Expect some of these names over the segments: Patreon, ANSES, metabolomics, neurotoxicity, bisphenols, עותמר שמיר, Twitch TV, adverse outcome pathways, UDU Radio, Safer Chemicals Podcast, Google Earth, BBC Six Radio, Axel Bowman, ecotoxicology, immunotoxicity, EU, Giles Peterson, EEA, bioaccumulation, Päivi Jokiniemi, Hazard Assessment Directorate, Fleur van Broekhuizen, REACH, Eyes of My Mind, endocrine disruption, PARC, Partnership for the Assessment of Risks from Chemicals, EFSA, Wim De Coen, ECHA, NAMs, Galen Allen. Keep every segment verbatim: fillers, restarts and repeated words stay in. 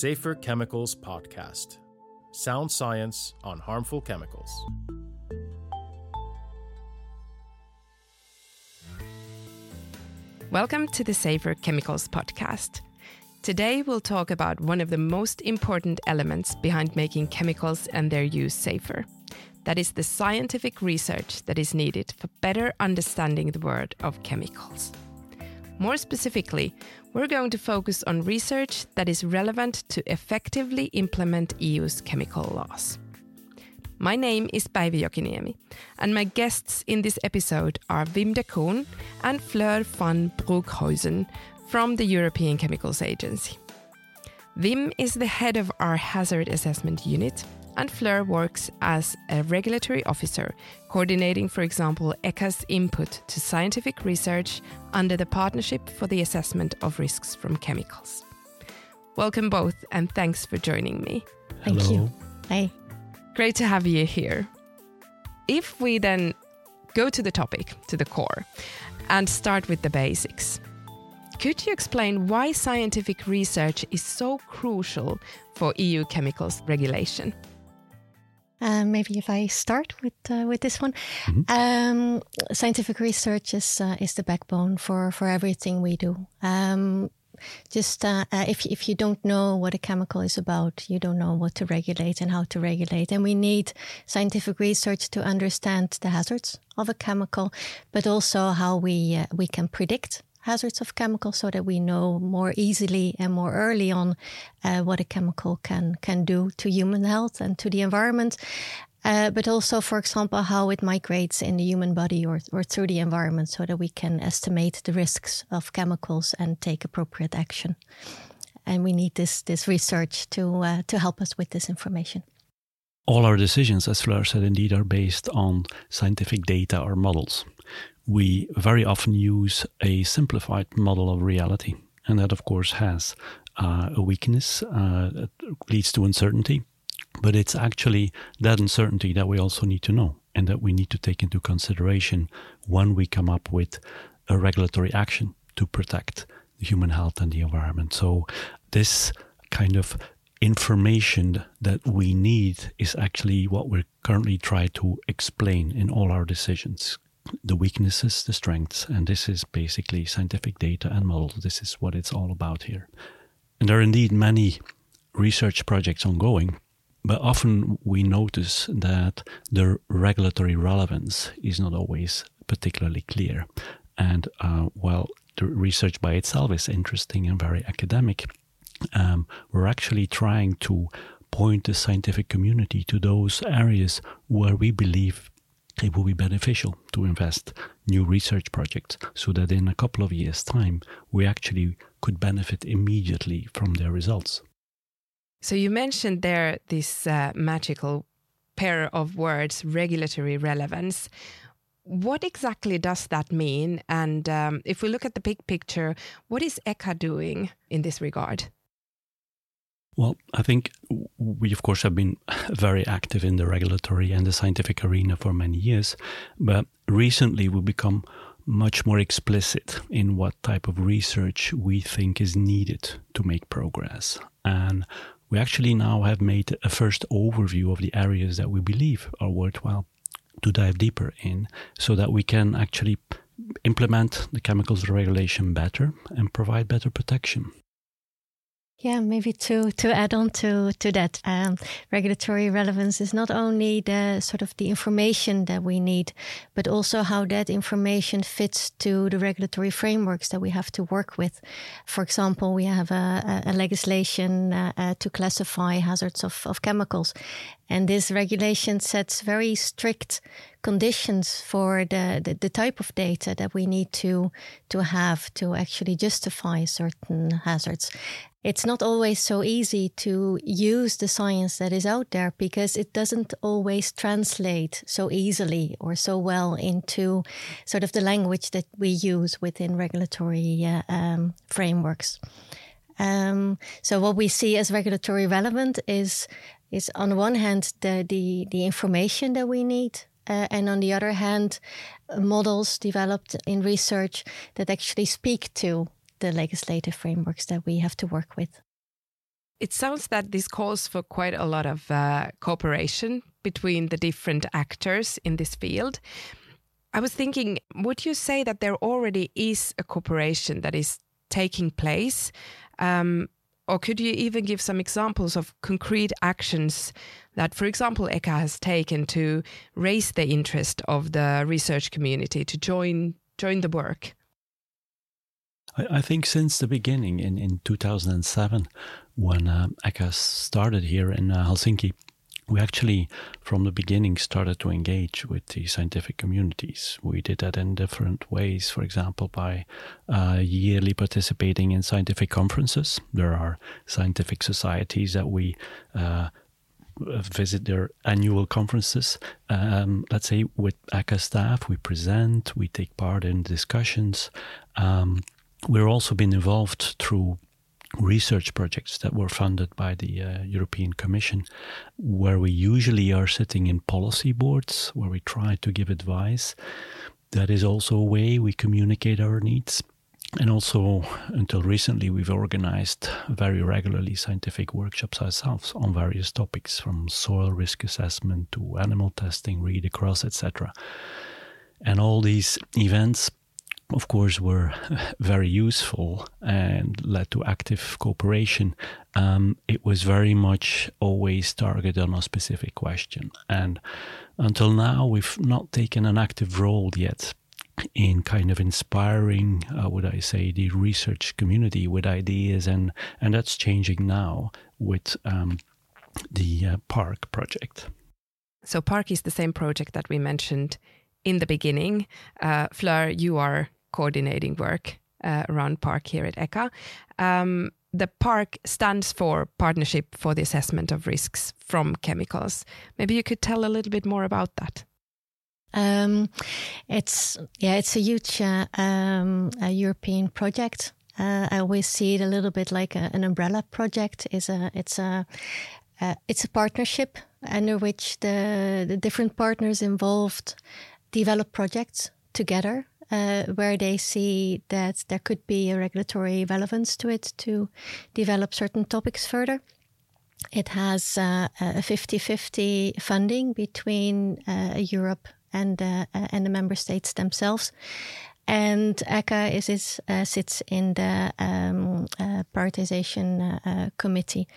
Safer Chemicals Podcast. Sound science on harmful chemicals. Welcome to the Safer Chemicals Podcast. Today we'll talk about one of the most important elements behind making chemicals and their use safer. That is the scientific research that is needed for better understanding the world of chemicals. More specifically, we're going to focus on research that is relevant to effectively implement E U's chemical laws. My name is Päivi Jokiniemi, and my guests in this episode are Wim De Coen and Fleur van Broekhuizen from the European Chemicals Agency. Wim is the head of our Hazard Assessment Unit, and Fleur works as a regulatory officer, coordinating, for example, ECHA's input to scientific research under the Partnership for the Assessment of Risks from Chemicals. Welcome both, and thanks for joining me. Hello. Thank you. Hi. Great to have you here. If we then go to the topic, to the core, and start with the basics. Could you explain why scientific research is so crucial for E U chemicals regulation? Uh, maybe if I start with uh, with this one, mm-hmm. um, scientific research is uh, is the backbone for, for everything we do. Um, just uh, uh, if if you don't know what a chemical is about, you don't know what to regulate and how to regulate. And we need scientific research to understand the hazards of a chemical, but also how we uh, we can predict hazards of chemicals, so that we know more easily and more early on uh, what a chemical can can do to human health and to the environment, uh, but also, for example, how it migrates in the human body or, or through the environment, so that we can estimate the risks of chemicals and take appropriate action. And we need this this research to uh, to help us with this information. All our decisions, as Fleur said, indeed, are based on scientific data or models. We very often use a simplified model of reality. And that, of course, has uh, a weakness, uh, that leads to uncertainty. But it's actually that uncertainty that we also need to know and that we need to take into consideration when we come up with a regulatory action to protect the human health and the environment. So this kind of information that we need is actually what we're currently trying to explain in all our decisions. The weaknesses, the strengths, and this is basically scientific data and models. This is what it's all about here. And there are indeed many research projects ongoing, but often we notice that the regulatory relevance is not always particularly clear. And uh, while the research by itself is interesting and very academic, um, we're actually trying to point the scientific community to those areas where we believe it will be beneficial to invest new research projects, so that in a couple of years' time, we actually could benefit immediately from their results. So you mentioned there this uh, magical pair of words, regulatory relevance. What exactly does that mean? And um, if we look at the big picture, what is ECHA doing in this regard? Well, I think we, of course, have been very active in the regulatory and the scientific arena for many years, but recently we've become much more explicit in what type of research we think is needed to make progress. And we actually now have made a first overview of the areas that we believe are worthwhile to dive deeper in, so that we can actually implement the chemicals regulation better and provide better protection. Yeah, maybe to, to add on to, to that, um, regulatory relevance is not only the sort of the information that we need, but also how that information fits to the regulatory frameworks that we have to work with. For example, we have a, a legislation uh, uh, to classify hazards of, of chemicals. And this regulation sets very strict conditions for the, the, the type of data that we need to, to have to actually justify certain hazards. It's not always so easy to use the science that is out there, because it doesn't always translate so easily or so well into sort of the language that we use within regulatory uh, um, frameworks. Um, so what we see as regulatory relevant is, is on one hand, the, the, the information that we need, uh, and on the other hand, models developed in research that actually speak to the legislative frameworks that we have to work with. It sounds that this calls for quite a lot of uh, cooperation between the different actors in this field. I was thinking, would you say that there already is a cooperation that is taking place? Um, or could you even give some examples of concrete actions that, for example, ECHA has taken to raise the interest of the research community to join join the work? I think since the beginning in, in two thousand seven, when um, ECHA started here in uh, Helsinki, we actually from the beginning started to engage with the scientific communities. We did that in different ways, for example, by uh, yearly participating in scientific conferences. There are scientific societies that we uh, visit their annual conferences. Um, let's say with ECHA staff, we present, we take part in discussions. Um, We've also been involved through research projects that were funded by the uh, European Commission, where we usually are sitting in policy boards, where we try to give advice. That is also a way we communicate our needs. And also, until recently, we've organized very regularly scientific workshops ourselves on various topics, from soil risk assessment to animal testing, read across, et cetera. And all these events, of course, were very useful and led to active cooperation. Um, it was very much always targeted on a specific question. And until now, we've not taken an active role yet in kind of inspiring, uh, would I say, the research community with ideas. And, and that's changing now with um, the uh, PARC project. So PARC is the same project that we mentioned in the beginning. Uh, Fleur, you are coordinating work uh, around PARC here at ECHA. Um, the PARC stands for Partnership for the Assessment of Risks from Chemicals. Maybe you could tell a little bit more about that. Um, it's yeah, it's a huge uh, um, a European project. Uh, I always see it a little bit like a, an umbrella project. Is a it's a uh, it's a partnership under which the the different partners involved develop projects together uh, where they see that there could be a regulatory relevance to it to develop certain topics further. It has uh, a fifty-fifty funding between uh, Europe and uh, and the member states themselves. And ECHA is, is, uh, sits in the um, uh, prioritization uh, committee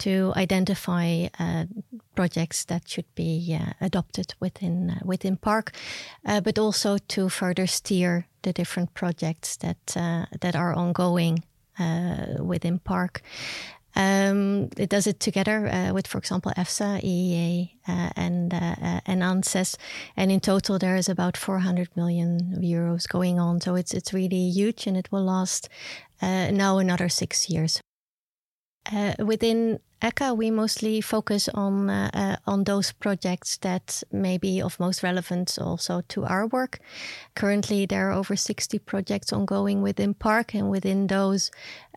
to identify uh, projects that should be uh, adopted within uh, within PARC, uh, but also to further steer the different projects that uh, that are ongoing uh, within PARC. Um, it does it together uh, with, for example, EFSA, E E A, uh, and uh, and ANSES, and in total there is about four hundred million euros going on. So it's it's really huge, and it will last uh, now another six years. Uh, within ECHA, we mostly focus on uh, uh, on those projects that may be of most relevance also to our work. Currently, there are over sixty projects ongoing within PARC, and within those,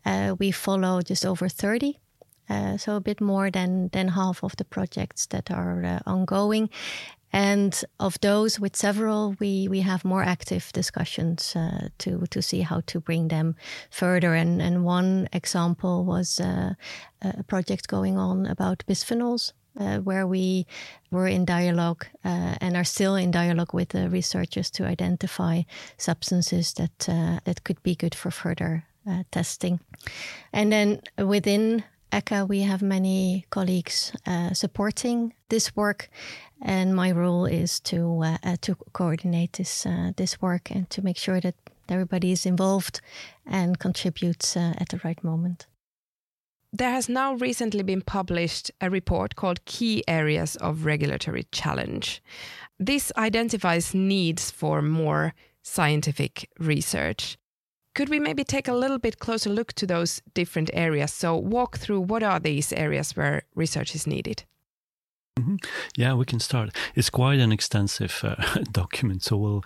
uh, we follow just over thirty. Uh, so a bit more than, than half of the projects that are uh, ongoing. And of those, with several, we, we have more active discussions uh, to to see how to bring them further. And, and one example was uh, a project going on about bisphenols, uh, where we were in dialogue uh, and are still in dialogue with the researchers to identify substances that uh, that could be good for further uh, testing. And then within ECHA, we have many colleagues uh, supporting this work, and my role is to uh, uh, to coordinate this uh, this work and to make sure that everybody is involved and contributes uh, at the right moment. There has now recently been published a report called Key Areas of Regulatory Challenge. This identifies needs for more scientific research. Could we maybe take a little bit closer look to those different areas? So walk through what are these areas where research is needed? Mm-hmm. Yeah, we can start. It's quite an extensive uh, document, so we'll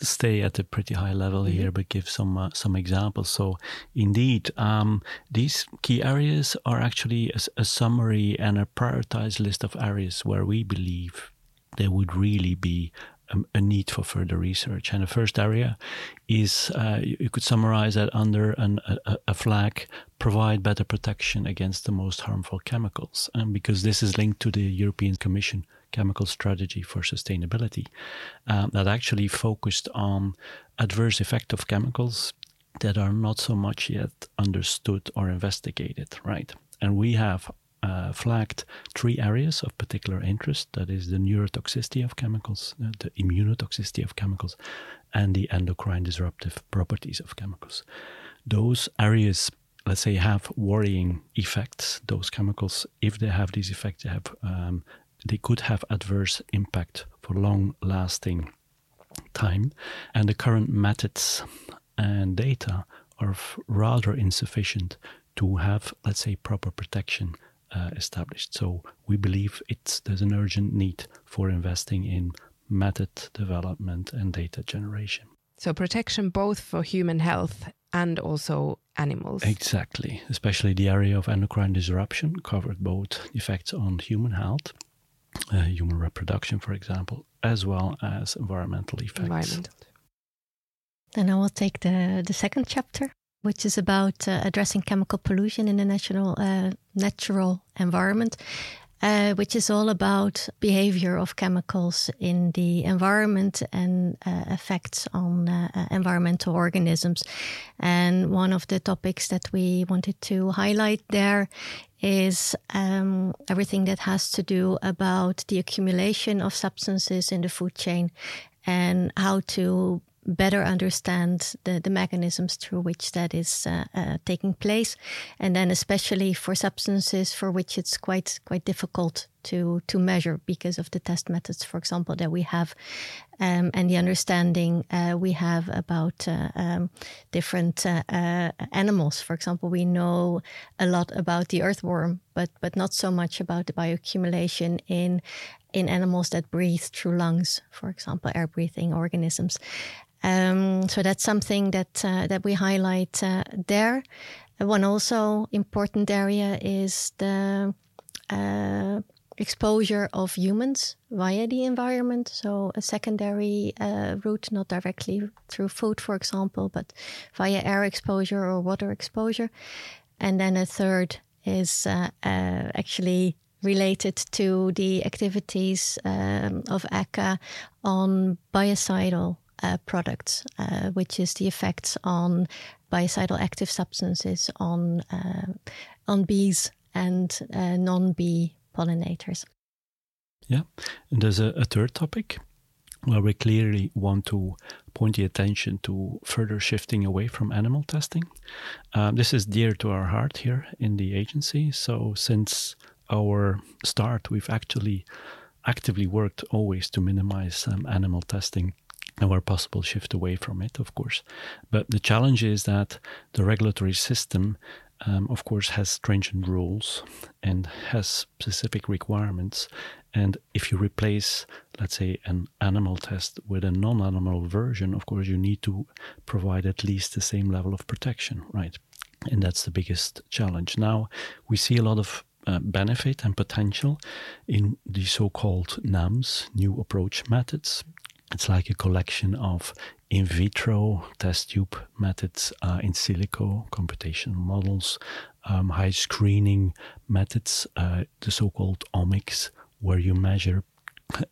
stay at a pretty high level mm-hmm. here, but give some uh, some examples. So indeed, um, these key areas are actually a, a summary and a prioritized list of areas where we believe there would really be a need for further research. And the first area is, uh, you could summarize that under an, a, a flag, provide better protection against the most harmful chemicals. And because this is linked to the European Commission Chemical Strategy for Sustainability, um, that actually focused on adverse effect of chemicals that are not so much yet understood or investigated, right? And we have Uh, flagged three areas of particular interest. That is the neurotoxicity of chemicals, uh, the immunotoxicity of chemicals, and the endocrine disruptive properties of chemicals. Those areas, let's say, have worrying effects. Those chemicals, if they have these effects, they have um, they could have adverse impact for long-lasting time. And the current methods and data are rather insufficient to have, let's say, proper protection Uh, established. So we believe it's there's an urgent need for investing in method development and data generation. So protection both for human health and also animals. Exactly. Especially the area of endocrine disruption covered both effects on human health, uh, human reproduction, for example, as well as environmental effects. Environmental. Then I will take the, the second chapter, which is about uh, addressing chemical pollution in the national, uh, natural environment, uh, which is all about behavior of chemicals in the environment and uh, effects on uh, environmental organisms. And one of the topics that we wanted to highlight there is um, everything that has to do about the accumulation of substances in the food chain and how to better understand the, the mechanisms through which that is uh, uh, taking place. And then especially for substances for which it's quite quite difficult to, to measure because of the test methods, for example, that we have um, and the understanding uh, we have about uh, um, different uh, uh, animals. For example, we know a lot about the earthworm, but but not so much about the bioaccumulation in in animals that breathe through lungs, for example, air-breathing organisms. Um, so that's something that uh, that we highlight uh, there. One also important area is the uh, exposure of humans via the environment. So a secondary uh, route, not directly through food, for example, but via air exposure or water exposure. And then a third is uh, uh, actually related to the activities um, of ECHA on biocidal uh, products, uh, which is the effects on biocidal active substances on uh, on bees and uh, non-bee pollinators. Yeah, and there's a, a third topic where we clearly want to point the attention to further shifting away from animal testing. Um, this is dear to our heart here in the agency. So since our start, we've actually actively worked always to minimize um, animal testing and where possible shift away from it, of course. But the challenge is that the regulatory system, um, of course, has stringent rules and has specific requirements. And if you replace, let's say, an animal test with a non-animal version, of course, you need to provide at least the same level of protection, right? And that's the biggest challenge. Now, we see a lot of Uh, benefit and potential in the so-called NAMs, new approach methods. It's like a collection of in vitro test tube methods, uh, in silico computational models, um, high screening methods, uh, the so-called omics, where you measure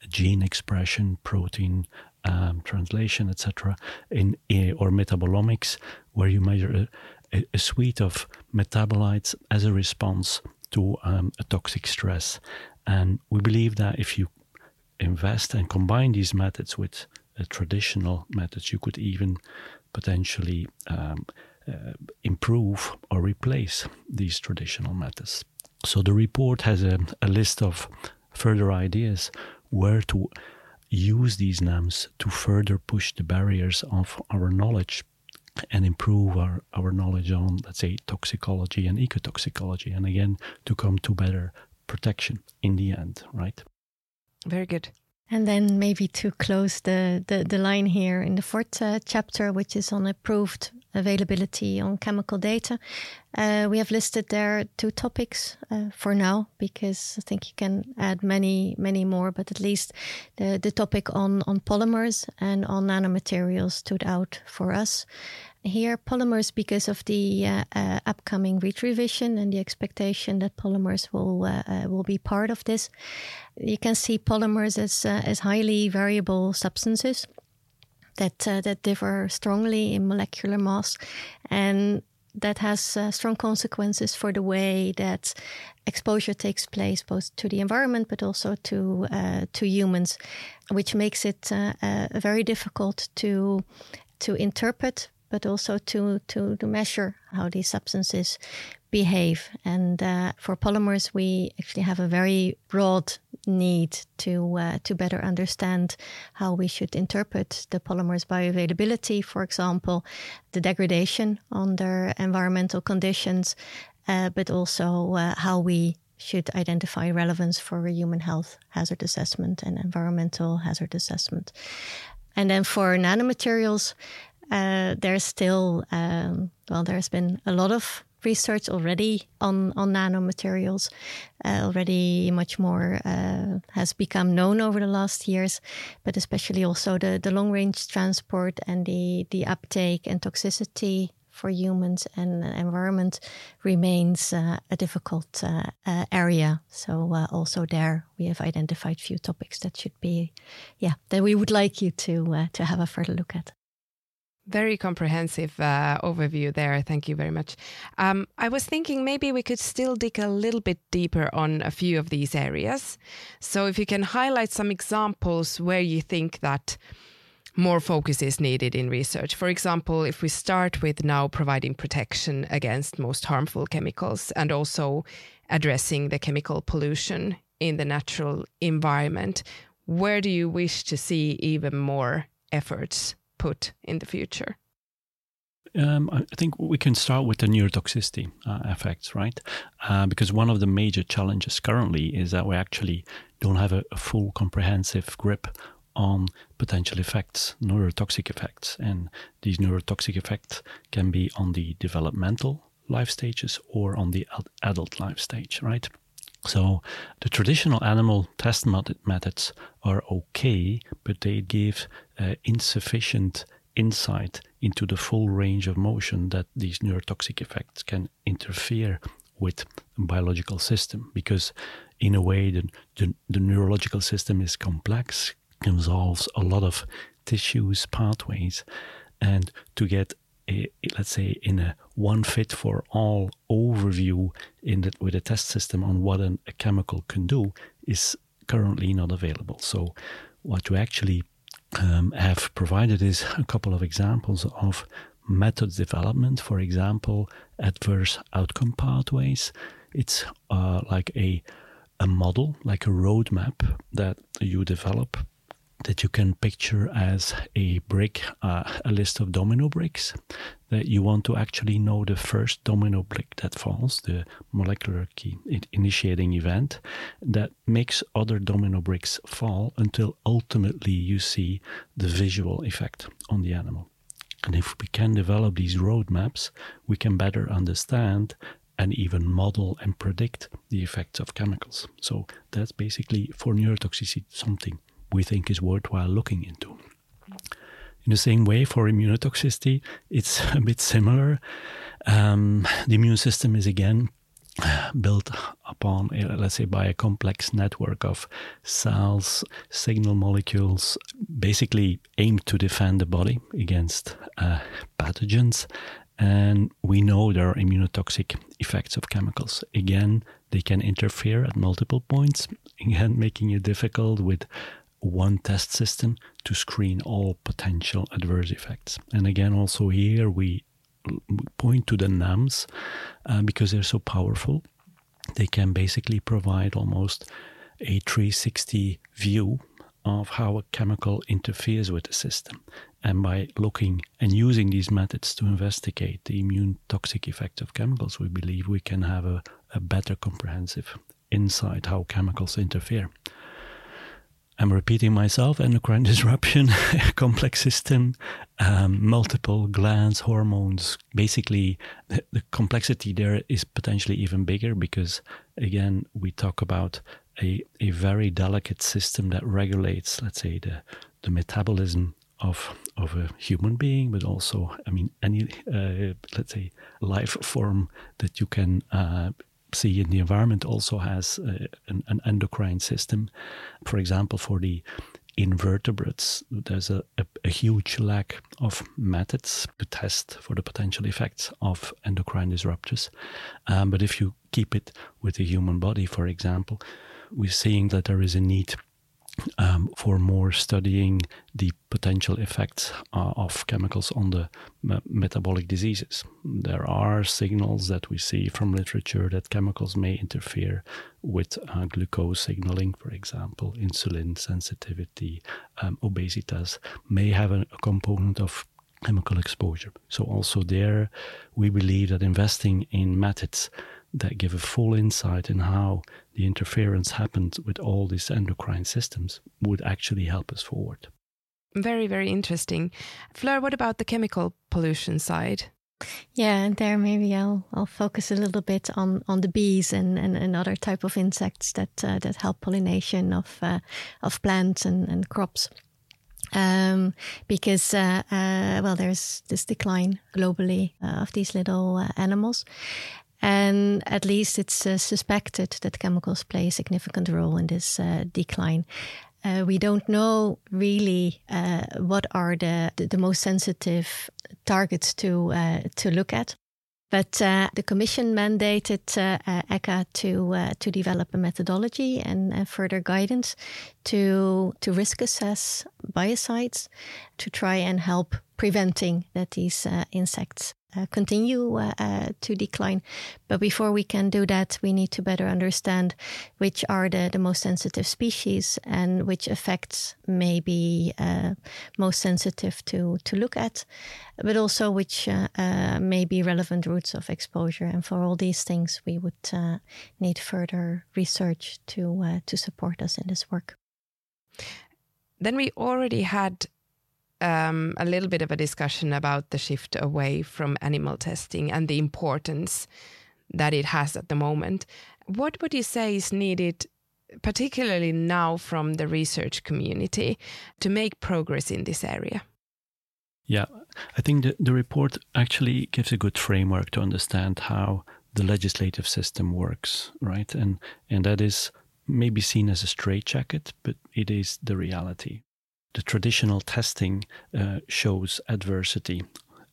gene expression, protein um, translation, et cetera, in uh, or metabolomics, where you measure a, a suite of metabolites as a response to um, a toxic stress. And we believe that if you invest and combine these methods with uh, traditional methods, you could even potentially um, uh, improve or replace these traditional methods. So the report has a, a list of further ideas where to use these NAMs to further push the barriers of our knowledge and improve our, our knowledge on, let's say, toxicology and ecotoxicology, and again, to come to better protection in the end, right? Very good. And then maybe to close the, the, the line here in the fourth uh, chapter, which is on approved availability on chemical data, uh, we have listed there two topics uh, for now, because I think you can add many, many more, but at least the, the topic on, on polymers and on nanomaterials stood out for us. Here, polymers, because of the uh, uh, upcoming REACH revision and the expectation that polymers will uh, uh, will be part of this, you can see polymers as uh, as highly variable substances that uh, that differ strongly in molecular mass, and that has uh, strong consequences for the way that exposure takes place, both to the environment but also to uh, to humans, which makes it uh, uh, very difficult to to interpret, but also to, to, to measure how these substances behave. And uh, for polymers, we actually have a very broad need to uh, to better understand how we should interpret the polymers' bioavailability, for example, the degradation under environmental conditions, uh, but also uh, how we should identify relevance for a human health hazard assessment and environmental hazard assessment. And then for nanomaterials, Uh, there's still, um, well, there's been a lot of research already on, on nanomaterials. Uh, already much more uh, has become known over the last years, but especially also the, the long-range transport and the, the uptake and toxicity for humans and environment remains uh, a difficult uh, uh, area. So uh, also there we have identified few topics that should be, yeah, that we would like you to uh, to have a further look at. Very comprehensive uh, overview there. Thank you very much. Um, I was thinking maybe we could still dig a little bit deeper on a few of these areas. So if you can highlight some examples where you think that more focus is needed in research. For example, if we start with now providing protection against most harmful chemicals and also addressing the chemical pollution in the natural environment, where do you wish to see even more efforts put in the future? Um, I think we can start with the neurotoxicity uh, effects, right? Uh, because one of the major challenges currently is that we actually don't have a, a full comprehensive grip on potential effects, neurotoxic effects. And these neurotoxic effects can be on the developmental life stages or on the ad- adult life stage, right? So the traditional animal test methods are okay, but they give uh, insufficient insight into the full range of motion that these neurotoxic effects can interfere with the biological system. Because in a way, the, the, the neurological system is complex, involves a lot of tissues, pathways, and to get A, let's say in a one fit for all overview in the, with a test system on what an, a chemical can do is currently not available. So what we actually um, have provided is a couple of examples of method development, for example, adverse outcome pathways. It's uh, like a, a model, like a roadmap that you develop that you can picture as a brick, uh, a list of domino bricks, that you want to actually know the first domino brick that falls, the molecular key initiating event that makes other domino bricks fall until ultimately you see the visual effect on the animal. And if we can develop these roadmaps, we can better understand and even model and predict the effects of chemicals. So that's basically for neurotoxicity something we think is worthwhile looking into. In the same way, for immunotoxicity, it's a bit similar. Um, the immune system is again built upon, let's say, by a complex network of cells, signal molecules, basically aimed to defend the body against uh, pathogens. And we know there are immunotoxic effects of chemicals. Again, they can interfere at multiple points, again, making it difficult with one test system to screen all potential adverse effects. And again, also here we point to the NAMs uh, because they're so powerful. They can basically provide almost a three sixty view of how a chemical interferes with the system. And by looking and using these methods to investigate the immune toxic effects of chemicals, we believe we can have a, a better comprehensive insight how chemicals interfere. I'm repeating myself, endocrine disruption, complex system, um, multiple glands, hormones. Basically, the, the complexity there is potentially even bigger because, again, we talk about a, a very delicate system that regulates, let's say, the, the metabolism of of a human being, but also, I mean, any, uh, let's say, life form that you can uh see in the environment also has uh, an, an endocrine system. For example, for the invertebrates, there's a, a, a huge lack of methods to test for the potential effects of endocrine disruptors. Um, but if you keep it with the human body, for example, we're seeing that there is a need Um, for more studying the potential effects uh, of chemicals on the me- metabolic diseases. There are signals that we see from literature that chemicals may interfere with uh, glucose signaling, for example, insulin sensitivity, um, obesitas may have a, a component of chemical exposure. So also there, we believe that investing in methods that give a full insight in how the interference happened with all these endocrine systems would actually help us forward. Very, very interesting. Fleur, what about the chemical pollution side? Yeah, and there maybe I'll I'll focus a little bit on, on the bees and, and, and other type of insects that uh, that help pollination of uh, of plants and, and crops. Um, because, uh, uh, well, there's this decline globally uh, of these little uh, animals. And at least it's uh, suspected that chemicals play a significant role in this uh, decline. Uh, we don't know really uh, what are the, the most sensitive targets to uh, to look at. But uh, the Commission mandated uh, uh, ECHA to uh, to develop a methodology and uh, further guidance to to risk assess biocides to try and help preventing that these uh, insects Uh, continue uh, uh, to decline. But before we can do that, we need to better understand which are the, the most sensitive species and which effects may be uh, most sensitive to, to look at, but also which uh, uh, may be relevant routes of exposure. And for all these things, we would uh, need further research to uh, to support us in this work. Then we already had Um, a little bit of a discussion about the shift away from animal testing and the importance that it has at the moment. What would you say is needed, particularly now from the research community, to make progress in this area? Yeah, I think the, the report actually gives a good framework to understand how the legislative system works, right? And, and that is maybe seen as a straitjacket, but it is the reality. The traditional testing uh, shows adversity,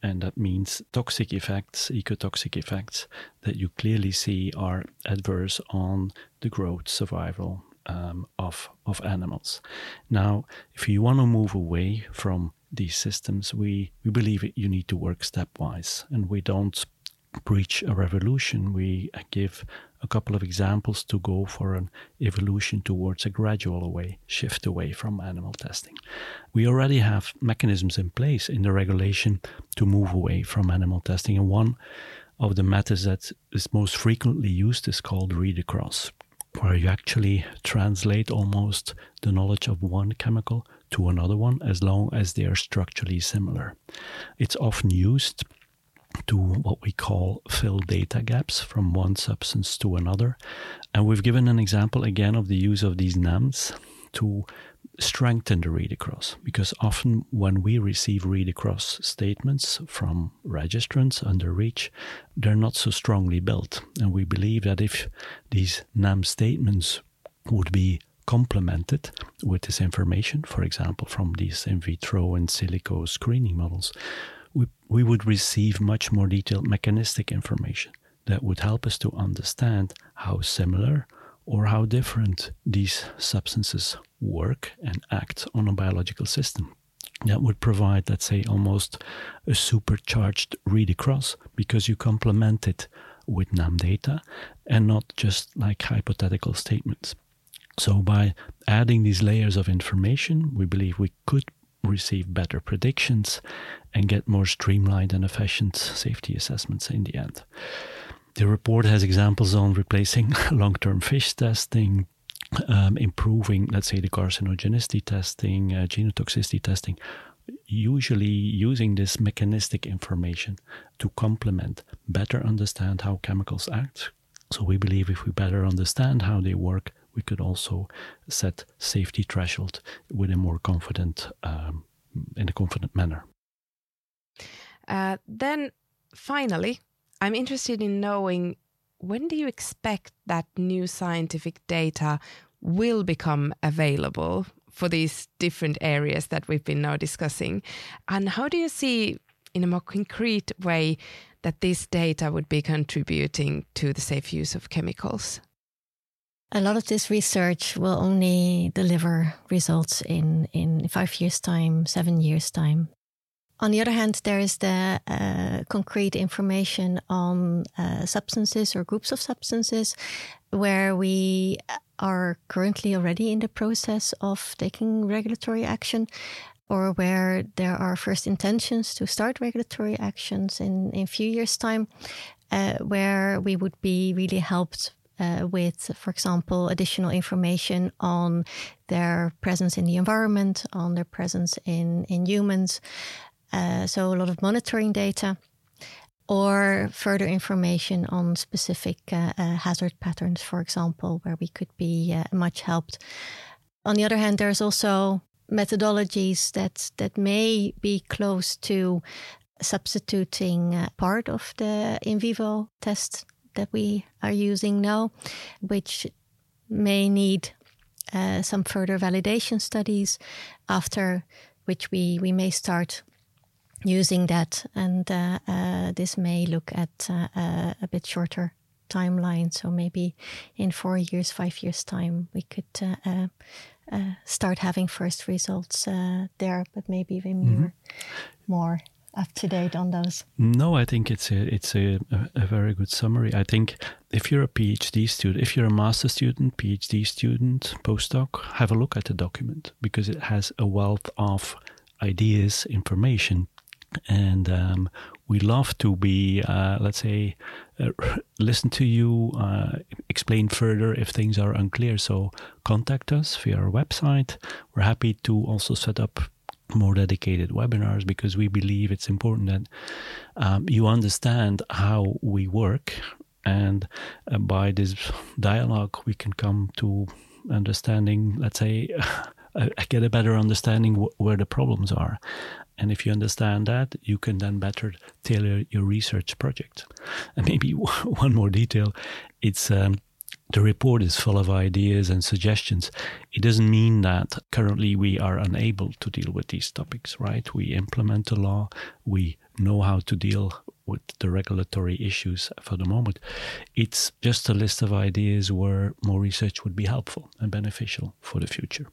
and that means toxic effects, ecotoxic effects that you clearly see are adverse on the growth survival um, of, of animals. Now, if you want to move away from these systems, we, we believe you need to work stepwise, and we don't preach a revolution. We give a couple of examples to go for an evolution towards a gradual away, shift away from animal testing. We already have mechanisms in place in the regulation to move away from animal testing. And one of the methods that is most frequently used is called read across, where you actually translate almost the knowledge of one chemical to another one, as long as they are structurally similar. It's often used to what we call fill data gaps from one substance to another. And we've given an example again of the use of these NAMs to strengthen the read across, because often when we receive read across statements from registrants under REACH, they're not so strongly built. And we believe that if these NAM statements would be complemented with this information, for example, from these in vitro and silico screening models, We, we would receive much more detailed mechanistic information that would help us to understand how similar or how different these substances work and act on a biological system. That would provide, let's say, almost a supercharged read across, because you complement it with NAM data and not just like hypothetical statements. So by adding these layers of information, we believe we could receive better predictions and get more streamlined and efficient safety assessments in the end. The report has examples on replacing long-term fish testing, um, improving, let's say, the carcinogenicity testing, uh, genotoxicity testing, usually using this mechanistic information to complement, better understand how chemicals act. So we believe if we better understand how they work, we could also set safety threshold with a more confident, um, in a confident manner. Uh, then finally, I'm interested in knowing, when do you expect that new scientific data will become available for these different areas that we've been now discussing? And how do you see, in a more concrete way, that this data would be contributing to the safe use of chemicals? A lot of this research will only deliver results in, in five years' time, seven years' time. On the other hand, there is the uh, concrete information on uh, substances or groups of substances where we are currently already in the process of taking regulatory action, or where there are first intentions to start regulatory actions in, in a few years' time, uh, where we would be really helped Uh, with, for example, additional information on their presence in the environment, on their presence in, in humans. Uh, so a lot of monitoring data, or further information on specific uh, uh, hazard patterns, for example, where we could be uh, much helped. On the other hand, there's also methodologies that, that may be close to substituting uh, part of the in vivo test that we are using now, which may need uh, some further validation studies, after which we, we may start using that. And uh, uh, this may look at uh, uh, a bit shorter timeline. So maybe in four years, five years' time, we could uh, uh, uh, start having first results uh, there, but maybe even mm-hmm. more, more. up to date on those? No, I think it's a it's a, a, a very good summary. I think if you're a PhD student, if you're a master student, PhD student, postdoc, have a look at the document, because it has a wealth of ideas, information. And um, we love to be, uh, let's say, uh, listen to you, uh, explain further if things are unclear. So contact us via our website. We're happy to also set up more dedicated webinars, because we believe it's important that um, you understand how we work, and uh, by this dialogue we can come to understanding, let's say, uh, get a better understanding w- where the problems are. And if you understand that, you can then better tailor your research project. And maybe w- one more detail, it's um, the report is full of ideas and suggestions. It doesn't mean that currently we are unable to deal with these topics, right? We implement the law. We know how to deal with the regulatory issues for the moment. It's just a list of ideas where more research would be helpful and beneficial for the future.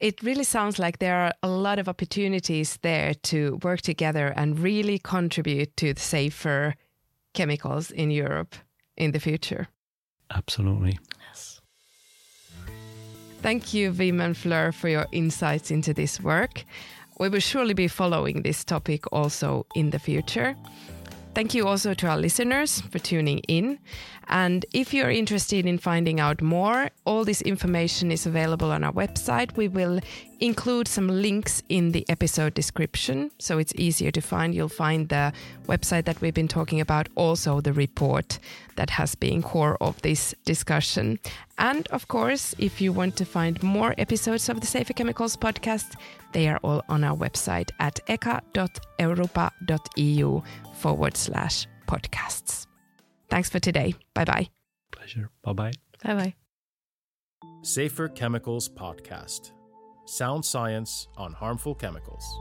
It really sounds like there are a lot of opportunities there to work together and really contribute to the safer chemicals in Europe in the future. Absolutely. Yes. Thank you, Wim and Fleur, for your insights into this work. We will surely be following this topic also in the future. Thank you also to our listeners for tuning in. And if you're interested in finding out more, all this information is available on our website. We will include some links in the episode description, so it's easier to find. You'll find the website that we've been talking about, also the report that has been core of this discussion. And of course, if you want to find more episodes of the Safer Chemicals podcast, they are all on our website at echa.europa.eu forward slash podcasts. Thanks for today. Bye-bye. Pleasure. Bye-bye. Bye-bye. Safer Chemicals Podcast. Sound science on harmful chemicals.